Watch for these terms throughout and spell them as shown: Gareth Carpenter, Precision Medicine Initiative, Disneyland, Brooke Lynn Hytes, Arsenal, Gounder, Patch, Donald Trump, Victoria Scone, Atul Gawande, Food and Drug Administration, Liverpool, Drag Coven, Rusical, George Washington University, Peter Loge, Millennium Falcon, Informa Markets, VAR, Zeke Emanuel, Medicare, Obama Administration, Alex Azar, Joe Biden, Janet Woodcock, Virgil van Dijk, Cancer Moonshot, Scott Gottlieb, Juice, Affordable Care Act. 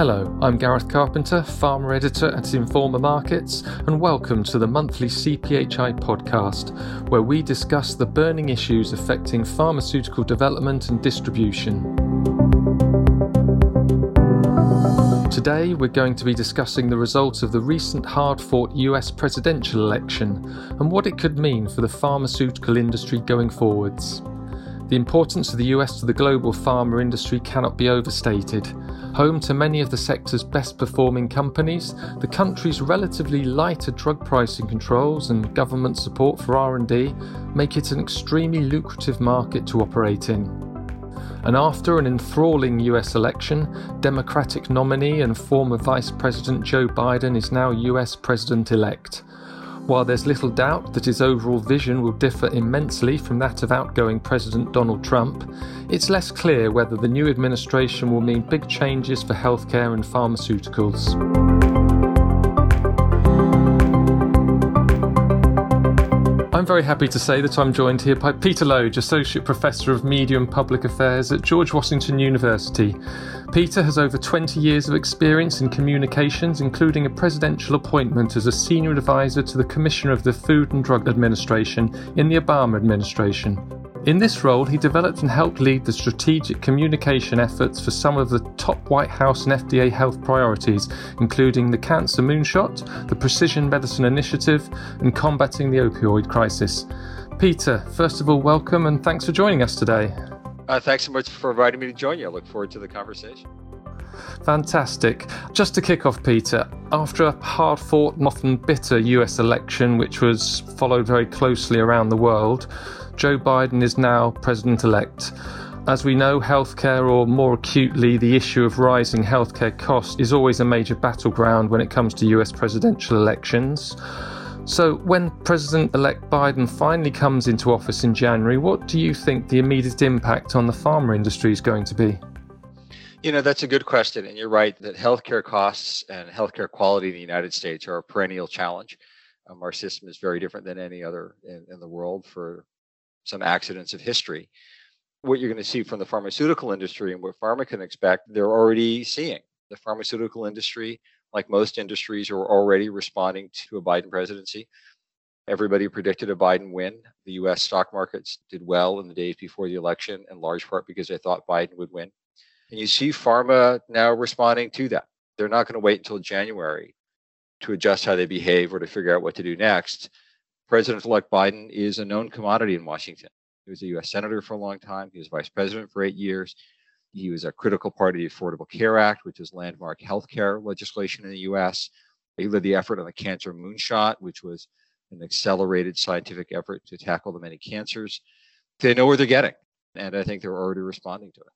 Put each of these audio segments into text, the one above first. Hello, I'm Gareth Carpenter, Farmer Editor at Informa Markets, and welcome to the monthly CPHI podcast, where we discuss the burning issues affecting pharmaceutical development and distribution. Today, we're going to be discussing the results of the recent hard-fought US presidential election and what it could mean for the pharmaceutical industry going forwards. The importance of the US to the global pharma industry cannot be overstated. Home to many of the sector's best performing companies, the country's relatively lighter drug pricing controls and government support for R&D make it an extremely lucrative market to operate in. And after an enthralling US election, Democratic nominee and former Vice President Joe Biden is now US President-elect. While there's little doubt that his overall vision will differ immensely from that of outgoing President Donald Trump, it's less clear whether the new administration will mean big changes for healthcare and pharmaceuticals. I'm very happy to say that I'm joined here by Peter Loge, Associate Professor of Media and Public Affairs at George Washington University. Peter has over 20 years of experience in communications, including a presidential appointment as a senior advisor to the Commissioner of the Food and Drug Administration in the Obama Administration. In this role, he developed and helped lead the strategic communication efforts for some of the top White House and FDA health priorities, including the Cancer Moonshot, the Precision Medicine Initiative, and combating the opioid crisis. Peter, first of all, welcome and thanks for joining us today. Thanks so much for inviting me to join you. I look forward to the conversation. Fantastic. Just to kick off, Peter, after a hard-fought and often bitter US election, which was followed very closely around the world, Joe Biden is now president-elect. As we know, healthcare, or more acutely, the issue of rising healthcare costs, is always a major battleground when it comes to US presidential elections. So when President-elect Biden finally comes into office in January, what do you think the immediate impact on the pharma industry is going to be? You know, that's a good question. And you're right that healthcare costs and healthcare quality in the United States are a perennial challenge. Our system is very different than any other in the world for some accidents of history. What you're going to see from the pharmaceutical industry and what pharma can expect, they're already seeing. The pharmaceutical industry, like most industries, are already responding to a Biden presidency. Everybody predicted a Biden win. The U.S. stock markets did well in the days before the election, in large part because they thought Biden would win. And you see pharma now responding to that. They're not going to wait until January to adjust how they behave or to figure out what to do next. President-elect Biden is a known commodity in Washington. He was a U.S. Senator for a long time. He was Vice President for 8 years. He was a critical part of the Affordable Care Act, which is landmark healthcare legislation in the U.S. He led the effort on the Cancer Moonshot, which was an accelerated scientific effort to tackle the many cancers. They know where they're getting, and I think they're already responding to it.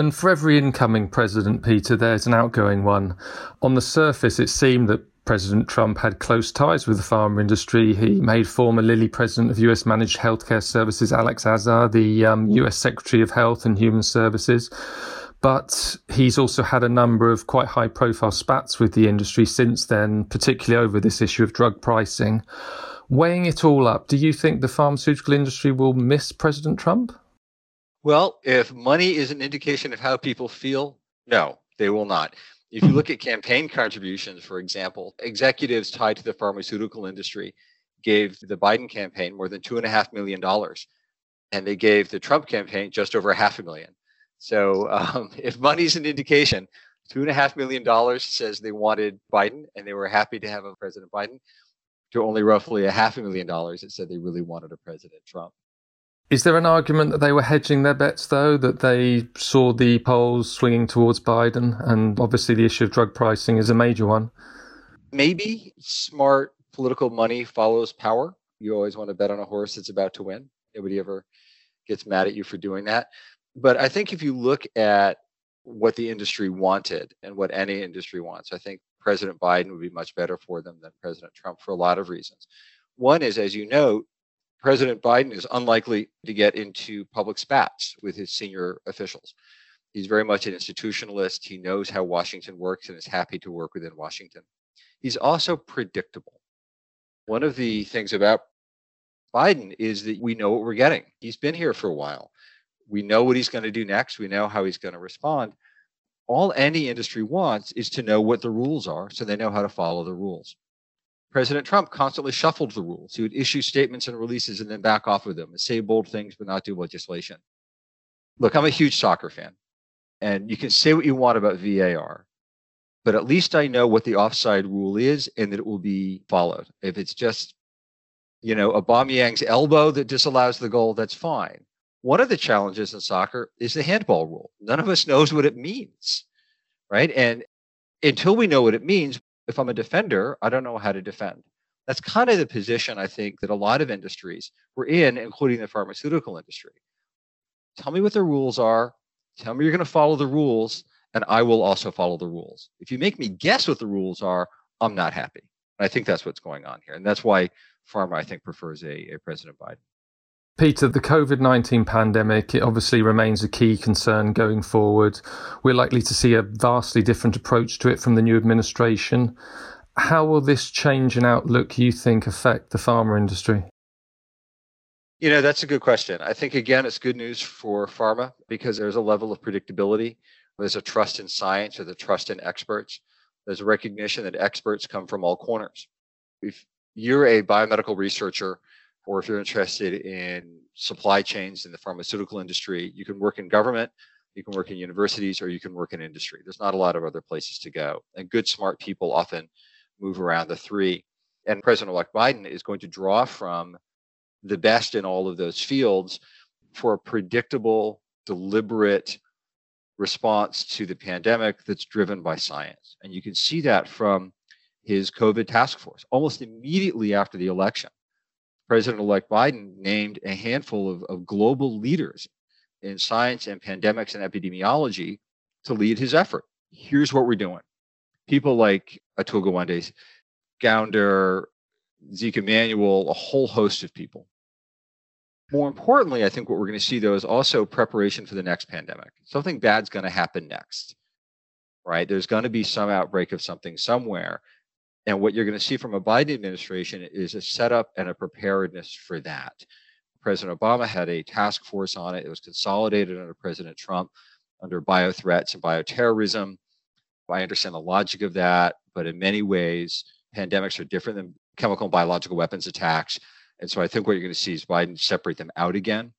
And for every incoming president, Peter, there's an outgoing one. On the surface, it seemed that President Trump had close ties with the pharma industry. He made former Lilly president of US Managed Healthcare Services, Alex Azar, the US Secretary of Health and Human Services. But he's also had a number of quite high-profile spats with the industry since then, particularly over this issue of drug pricing. Weighing it all up, do you think the pharmaceutical industry will miss President Trump? Well, if money is an indication of how people feel, no, they will not. If you look at campaign contributions, for example, executives tied to the pharmaceutical industry gave the Biden campaign more than $2.5 million, and they gave the Trump campaign just over $500,000. So if money is an indication, $2.5 million says they wanted Biden and they were happy to have a President Biden, to only roughly $500,000 that said they really wanted a President Trump. Is there an argument that they were hedging their bets, though, that they saw the polls swinging towards Biden? And obviously the issue of drug pricing is a major one. Maybe smart political money follows power. You always want to bet on a horse that's about to win. Nobody ever gets mad at you for doing that. But I think if you look at what the industry wanted and what any industry wants, I think President Biden would be much better for them than President Trump for a lot of reasons. One is, as you note, President Biden is unlikely to get into public spats with his senior officials. He's very much an institutionalist. He knows how Washington works and is happy to work within Washington. He's also predictable. One of the things about Biden is that we know what we're getting. He's been here for a while. We know what he's going to do next. We know how he's going to respond. all any industry wants is to know what the rules are so they know how to follow the rules. President Trump constantly shuffled the rules. He would issue statements and releases and then back off of them and say bold things but not do legislation. Look, I'm a huge soccer fan, and you can say what you want about VAR, but at least I know what the offside rule is and that it will be followed. If it's just, you know, Aubameyang's elbow that disallows the goal, that's fine. One of the challenges in soccer is the handball rule. None of us knows what it means, right? And until we know what it means, if I'm a defender, I don't know how to defend. That's kind of the position, I think, that a lot of industries were in, including the pharmaceutical industry. Tell me what the rules are. Tell me you're going to follow the rules, and I will also follow the rules. If you make me guess what the rules are, I'm not happy. And I think that's what's going on here. And that's why pharma, I think, prefers a President Biden. Peter, the COVID-19 pandemic, it obviously remains a key concern going forward. We're likely to see a vastly different approach to it from the new administration. How will this change in outlook, you think, affect the pharma industry? You know, that's a good question. I think, again, it's good news for pharma because there's a level of predictability. There's a trust in science or the trust in experts. There's a recognition that experts come from all corners. If you're a biomedical researcher, or if you're interested in supply chains in the pharmaceutical industry, you can work in government, you can work in universities, or you can work in industry. There's not a lot of other places to go. And good, smart people often move around the three. And President-elect Biden is going to draw from the best in all of those fields for a predictable, deliberate response to the pandemic that's driven by science. And you can see that from his COVID task force almost immediately after the election. President-elect Biden named a handful of global leaders in science and pandemics and epidemiology to lead his effort. Here's what we're doing. People like Atul Gawande, Gounder, Zeke Emanuel, a whole host of people. More importantly, I think what we're going to see, though, is also preparation for the next pandemic. Something bad's going to happen next, right? There's going to be some outbreak of something somewhere. And what you're going to see from a Biden administration is a setup and a preparedness for that. President Obama had a task force on it. It was consolidated under President Trump under biothreats and bioterrorism. I understand the logic of that, but in many ways, pandemics are different than chemical and biological weapons attacks. And so I think what you're going to see is Biden separate them out again.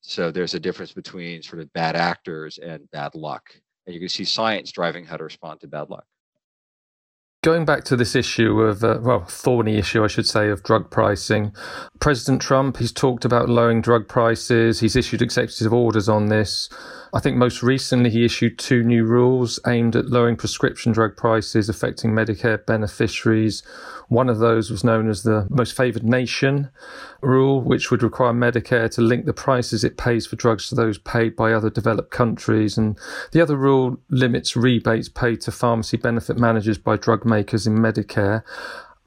So there's a difference between sort of bad actors and bad luck. And you're going to see science driving how to respond to bad luck. Going back to this issue of, thorny issue, I should say, of drug pricing. President Trump, he's talked about lowering drug prices. He's issued executive orders on this. I think most recently he issued 2 new rules aimed at lowering prescription drug prices affecting Medicare beneficiaries. One of those was known as the Most Favored Nation rule, which would require Medicare to link the prices it pays for drugs to those paid by other developed countries. And the other rule limits rebates paid to pharmacy benefit managers by drug makers in Medicare.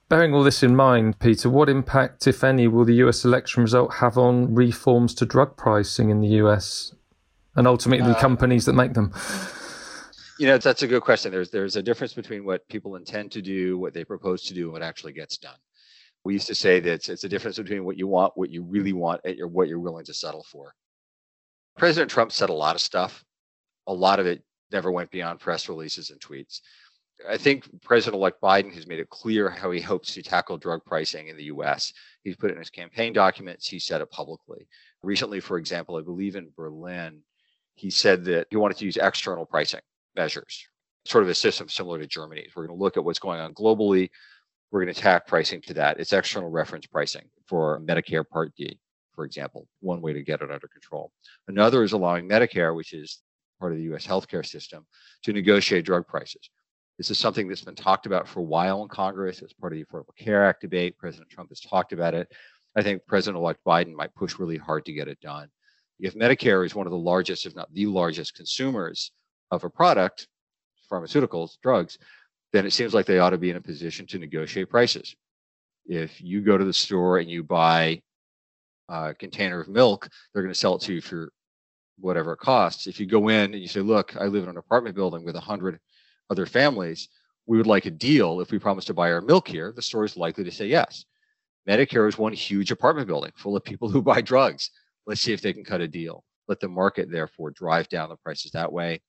Bearing all this in mind, Peter, what impact, if any, will the US election result have on reforms to drug pricing in the US and ultimately companies that make them? You know, that's a good question. There's a difference between what people intend to do, what they propose to do, and what actually gets done. We used to say that it's a difference between what you want, what you really want, and what you're willing to settle for. President Trump said a lot of stuff. A lot of it never went beyond press releases and tweets. I think President-elect Biden has made it clear how he hopes to tackle drug pricing in the U.S. He's put it in his campaign documents. He said it publicly. Recently, for example, I believe in Berlin, he said that he wanted to use external pricing measures, sort of a system similar to Germany's. We're going to look at what's going on globally. We're going to tack pricing to that. It's external reference pricing for Medicare Part D, for example, one way to get it under control. Another is allowing Medicare, which is part of the U.S. healthcare system, to negotiate drug prices. This is something that's been talked about for a while in Congress. It's part of the Affordable Care Act debate. President Trump has talked about it. I think President-elect Biden might push really hard to get it done. If Medicare is one of the largest, if not the largest, consumers of a product, pharmaceuticals, drugs, then it seems like they ought to be in a position to negotiate prices. If you go to the store and you buy a container of milk, they're going to sell it to you for whatever it costs. If you go in and you say, look, I live in an apartment building with 100 other families, we would like a deal. If we promise to buy our milk here, the store is likely to say yes. Medicare is one huge apartment building full of people who buy drugs. Let's see if they can cut a deal. Let the market, therefore, drive down the prices that way.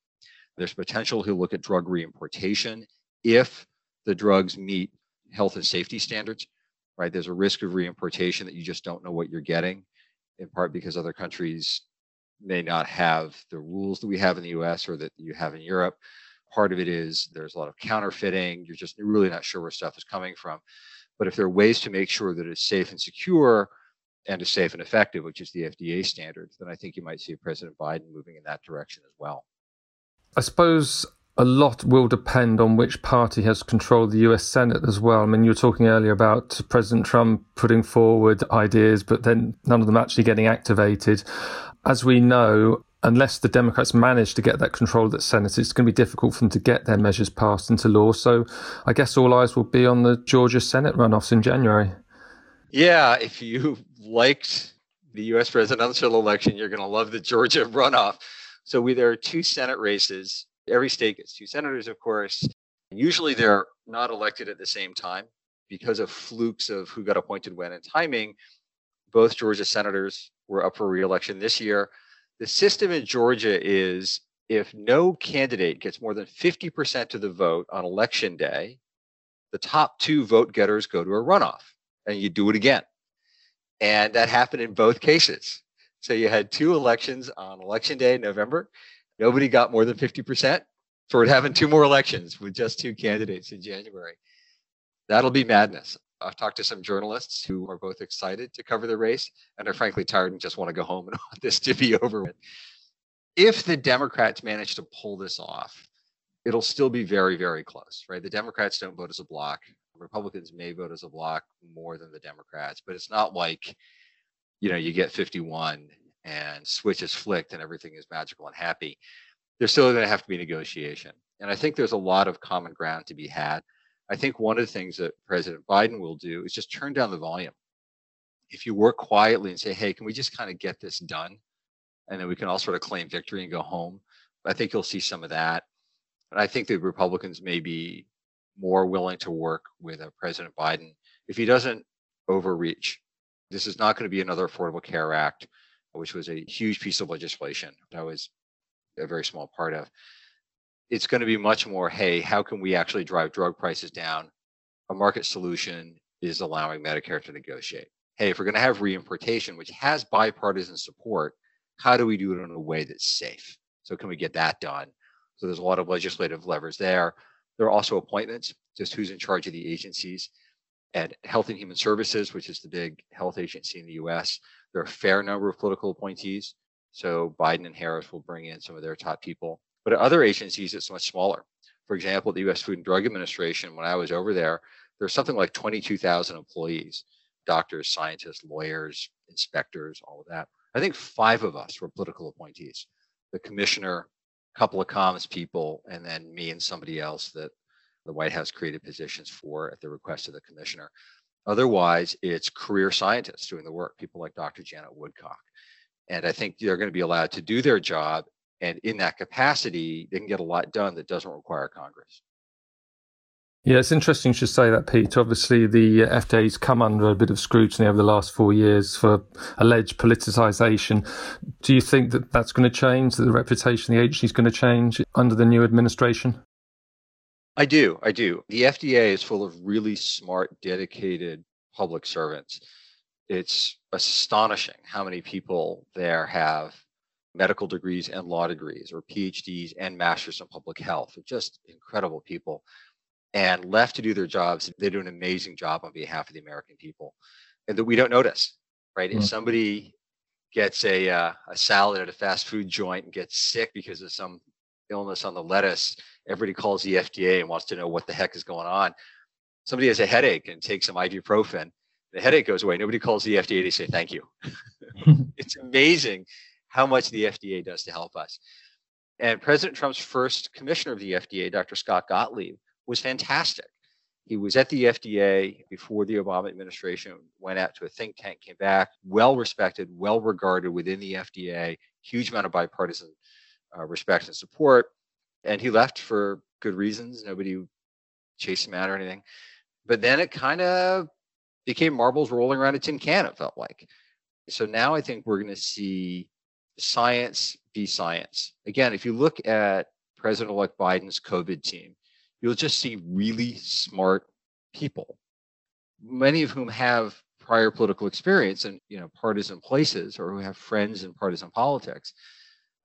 There's potential he'll look at drug reimportation if the drugs meet health and safety standards, right? There's a risk of reimportation that you just don't know what you're getting, in part because other countries may not have the rules that we have in the US or that you have in Europe. Part of it is there's a lot of counterfeiting. You're just really not sure where stuff is coming from. But if there are ways to make sure that it's safe and secure and is safe and effective, which is the FDA standards, then I think you might see President Biden moving in that direction as well. I suppose a lot will depend on which party has control of the US Senate as well. I mean, you were talking earlier about President Trump putting forward ideas, but then none of them actually getting activated. As we know, unless the Democrats manage to get that control of the Senate, it's going to be difficult for them to get their measures passed into law. So I guess all eyes will be on the Georgia Senate runoffs in January. Yeah, if you liked the US presidential election, you're going to love the Georgia runoff. So there are two Senate races. Every state gets two senators, of course. Usually they're not elected at the same time because of flukes of who got appointed when and timing. Both Georgia senators were up for re-election this year. The system in Georgia is if no candidate gets more than 50% of the vote on election day, the top two vote getters go to a runoff and you do it again. And that happened in both cases. So you had two elections on election day in November. Nobody got more than 50%. So we're having two more elections with just two candidates in January. That'll be madness. I've talked to some journalists who are both excited to cover the race and are frankly tired and just want to go home and want this to be over with. If the Democrats manage to pull this off, it'll still be very, very close, right? The Democrats don't vote as a block. Republicans may vote as a block more than the Democrats, but it's not like, you know, you get 51 and switch is flicked and everything is magical and happy. There's still going to have to be negotiation. And I think there's a lot of common ground to be had. I think one of the things that President Biden will do is just turn down the volume. If you work quietly and say, hey, can we just kind of get this done? And then we can all sort of claim victory and go home. I think you'll see some of that. And I think the Republicans may be more willing to work with President Biden if he doesn't overreach. This is not going to be another Affordable Care Act, which was a huge piece of legislation that I was a very small part of. It's going to be much more, hey, how can we actually drive drug prices down? A market solution is allowing Medicare to negotiate. Hey, if we're going to have reimportation, which has bipartisan support, how do we do it in a way that's safe? So can we get that done? So there's a lot of legislative levers there. There are also appointments, just who's in charge of the agencies. At Health and Human Services, which is the big health agency in the US, there are a fair number of political appointees. So Biden and Harris will bring in some of their top people. But at other agencies, it's much smaller. For example, the US Food and Drug Administration, when I was over there, there's something like 22,000 employees, doctors, scientists, lawyers, inspectors, all of that. I think 5 of us were political appointees, the commissioner, a couple of comms people, and then me and somebody else that the White House created positions for at the request of the commissioner. Otherwise, it's career scientists doing the work, people like Dr. Janet Woodcock. And I think they're going to be allowed to do their job. And in that capacity, they can get a lot done that doesn't require Congress. Yeah, it's interesting you should say that, Pete. Obviously, the FDA's come under a bit of scrutiny over the last 4 years for alleged politicisation. Do you think that that's going to change, that the reputation of the agency is going to change under the new administration? I do. The FDA is full of really smart, dedicated public servants. It's astonishing how many people there have medical degrees and law degrees or PhDs and masters in public health. They're just incredible people. And left to do their jobs, they do an amazing job on behalf of the American people and that we don't notice, right? Mm-hmm. If somebody gets a salad at a fast food joint and gets sick because of some illness on the lettuce, everybody calls the FDA and wants to know what the heck is going on. Somebody has a headache and takes some ibuprofen. The headache goes away. Nobody calls the FDA to say thank you. It's amazing how much the FDA does to help us. And President Trump's first commissioner of the FDA, Dr. Scott Gottlieb, was fantastic. He was at the FDA before the Obama administration, went out to a think tank, came back, well-respected, well-regarded within the FDA, huge amount of bipartisan respect and support. And he left for good reasons. Nobody chased him out or anything. But then it kind of became marbles rolling around a tin can, it felt like. So now I think we're going to see science be science. Again, if you look at President-elect Biden's COVID team, you'll just see really smart people, many of whom have prior political experience in, you know, partisan places, or who have friends in partisan politics,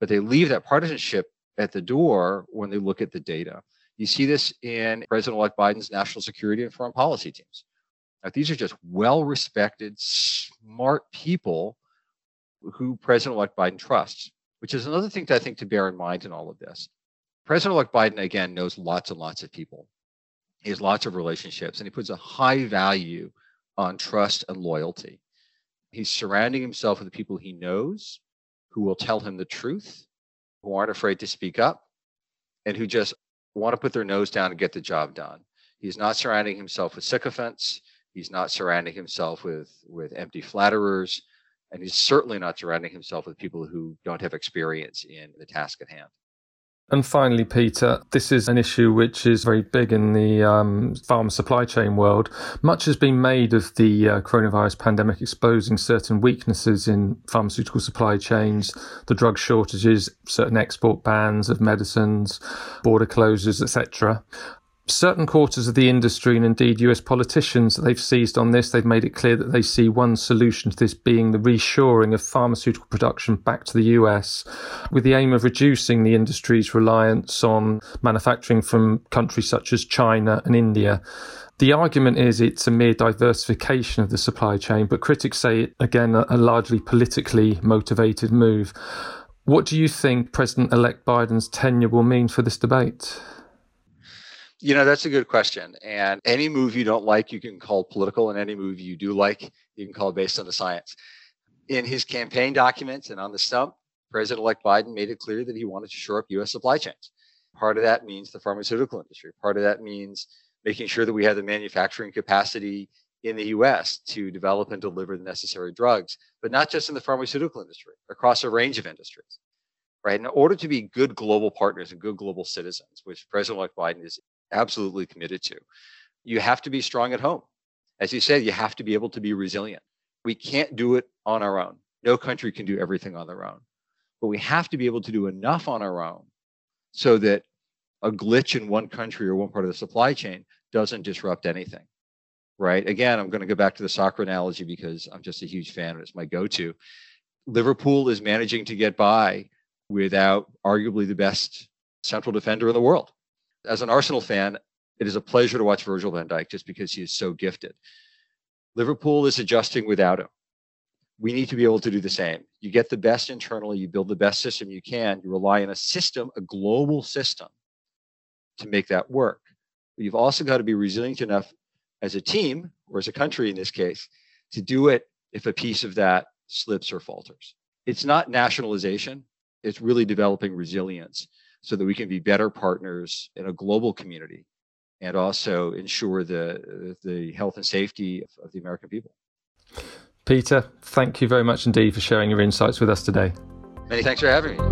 but they leave that partisanship at the door when they look at the data. You see this in President-elect Biden's national security and foreign policy teams. Now, these are just well-respected, smart people who President-elect Biden trusts, which is another thing that I think to bear in mind in all of this. President-elect Biden, again, knows lots and lots of people. He has lots of relationships, and he puts a high value on trust and loyalty. He's surrounding himself with the people he knows, who will tell him the truth, who aren't afraid to speak up, and who just want to put their nose down and get the job done. He's not surrounding himself with sycophants. He's not surrounding himself with empty flatterers. And he's certainly not surrounding himself with people who don't have experience in the task at hand. And finally, Peter, this is an issue which is very big in the pharma supply chain world. Much has been made of the coronavirus pandemic exposing certain weaknesses in pharmaceutical supply chains, the drug shortages, certain export bans of medicines, border closures, etc. Certain quarters of the industry, and indeed US politicians, they've seized on this. They've made it clear that they see one solution to this being the reshoring of pharmaceutical production back to the US, with the aim of reducing the industry's reliance on manufacturing from countries such as China and India. The argument is it's a mere diversification of the supply chain, but critics say it, again, a largely politically motivated move. What do you think President-elect Biden's tenure will mean for this debate? You know, that's a good question. And any move you don't like, you can call political, and any move you do like, you can call based on the science. In his campaign documents and on the stump, President-elect Biden made it clear that he wanted to shore up U.S. supply chains. Part of that means the pharmaceutical industry. Part of that means making sure that we have the manufacturing capacity in the U.S. to develop and deliver the necessary drugs, but not just in the pharmaceutical industry, across a range of industries, right? In order to be good global partners and good global citizens, which President-elect Biden is absolutely committed to, you have to be strong at home. As you said, you have to be able to be resilient. We can't do it on our own. No country can do everything on their own. But we have to be able to do enough on our own so that a glitch in one country or one part of the supply chain doesn't disrupt anything, right? Again, I'm going to go back to the soccer analogy because I'm just a huge fan and it's my go-to. Liverpool is managing to get by without arguably the best central defender in the world. As an Arsenal fan, it is a pleasure to watch Virgil van Dijk just because he is so gifted. Liverpool is adjusting without him. We need to be able to do the same. You get the best internally, you build the best system you can, you rely on a system, a global system, to make that work. But you've also got to be resilient enough as a team, or as a country in this case, to do it if a piece of that slips or falters. It's not nationalization, it's really developing resilience, so that we can be better partners in a global community and also ensure the health and safety of the American people. Peter, thank you very much indeed for sharing your insights with us today. Many thanks for having me.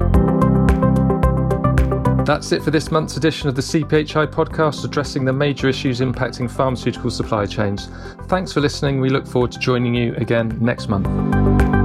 That's it for this month's edition of the CPHI podcast, addressing the major issues impacting pharmaceutical supply chains. Thanks for listening. We look forward to joining you again next month.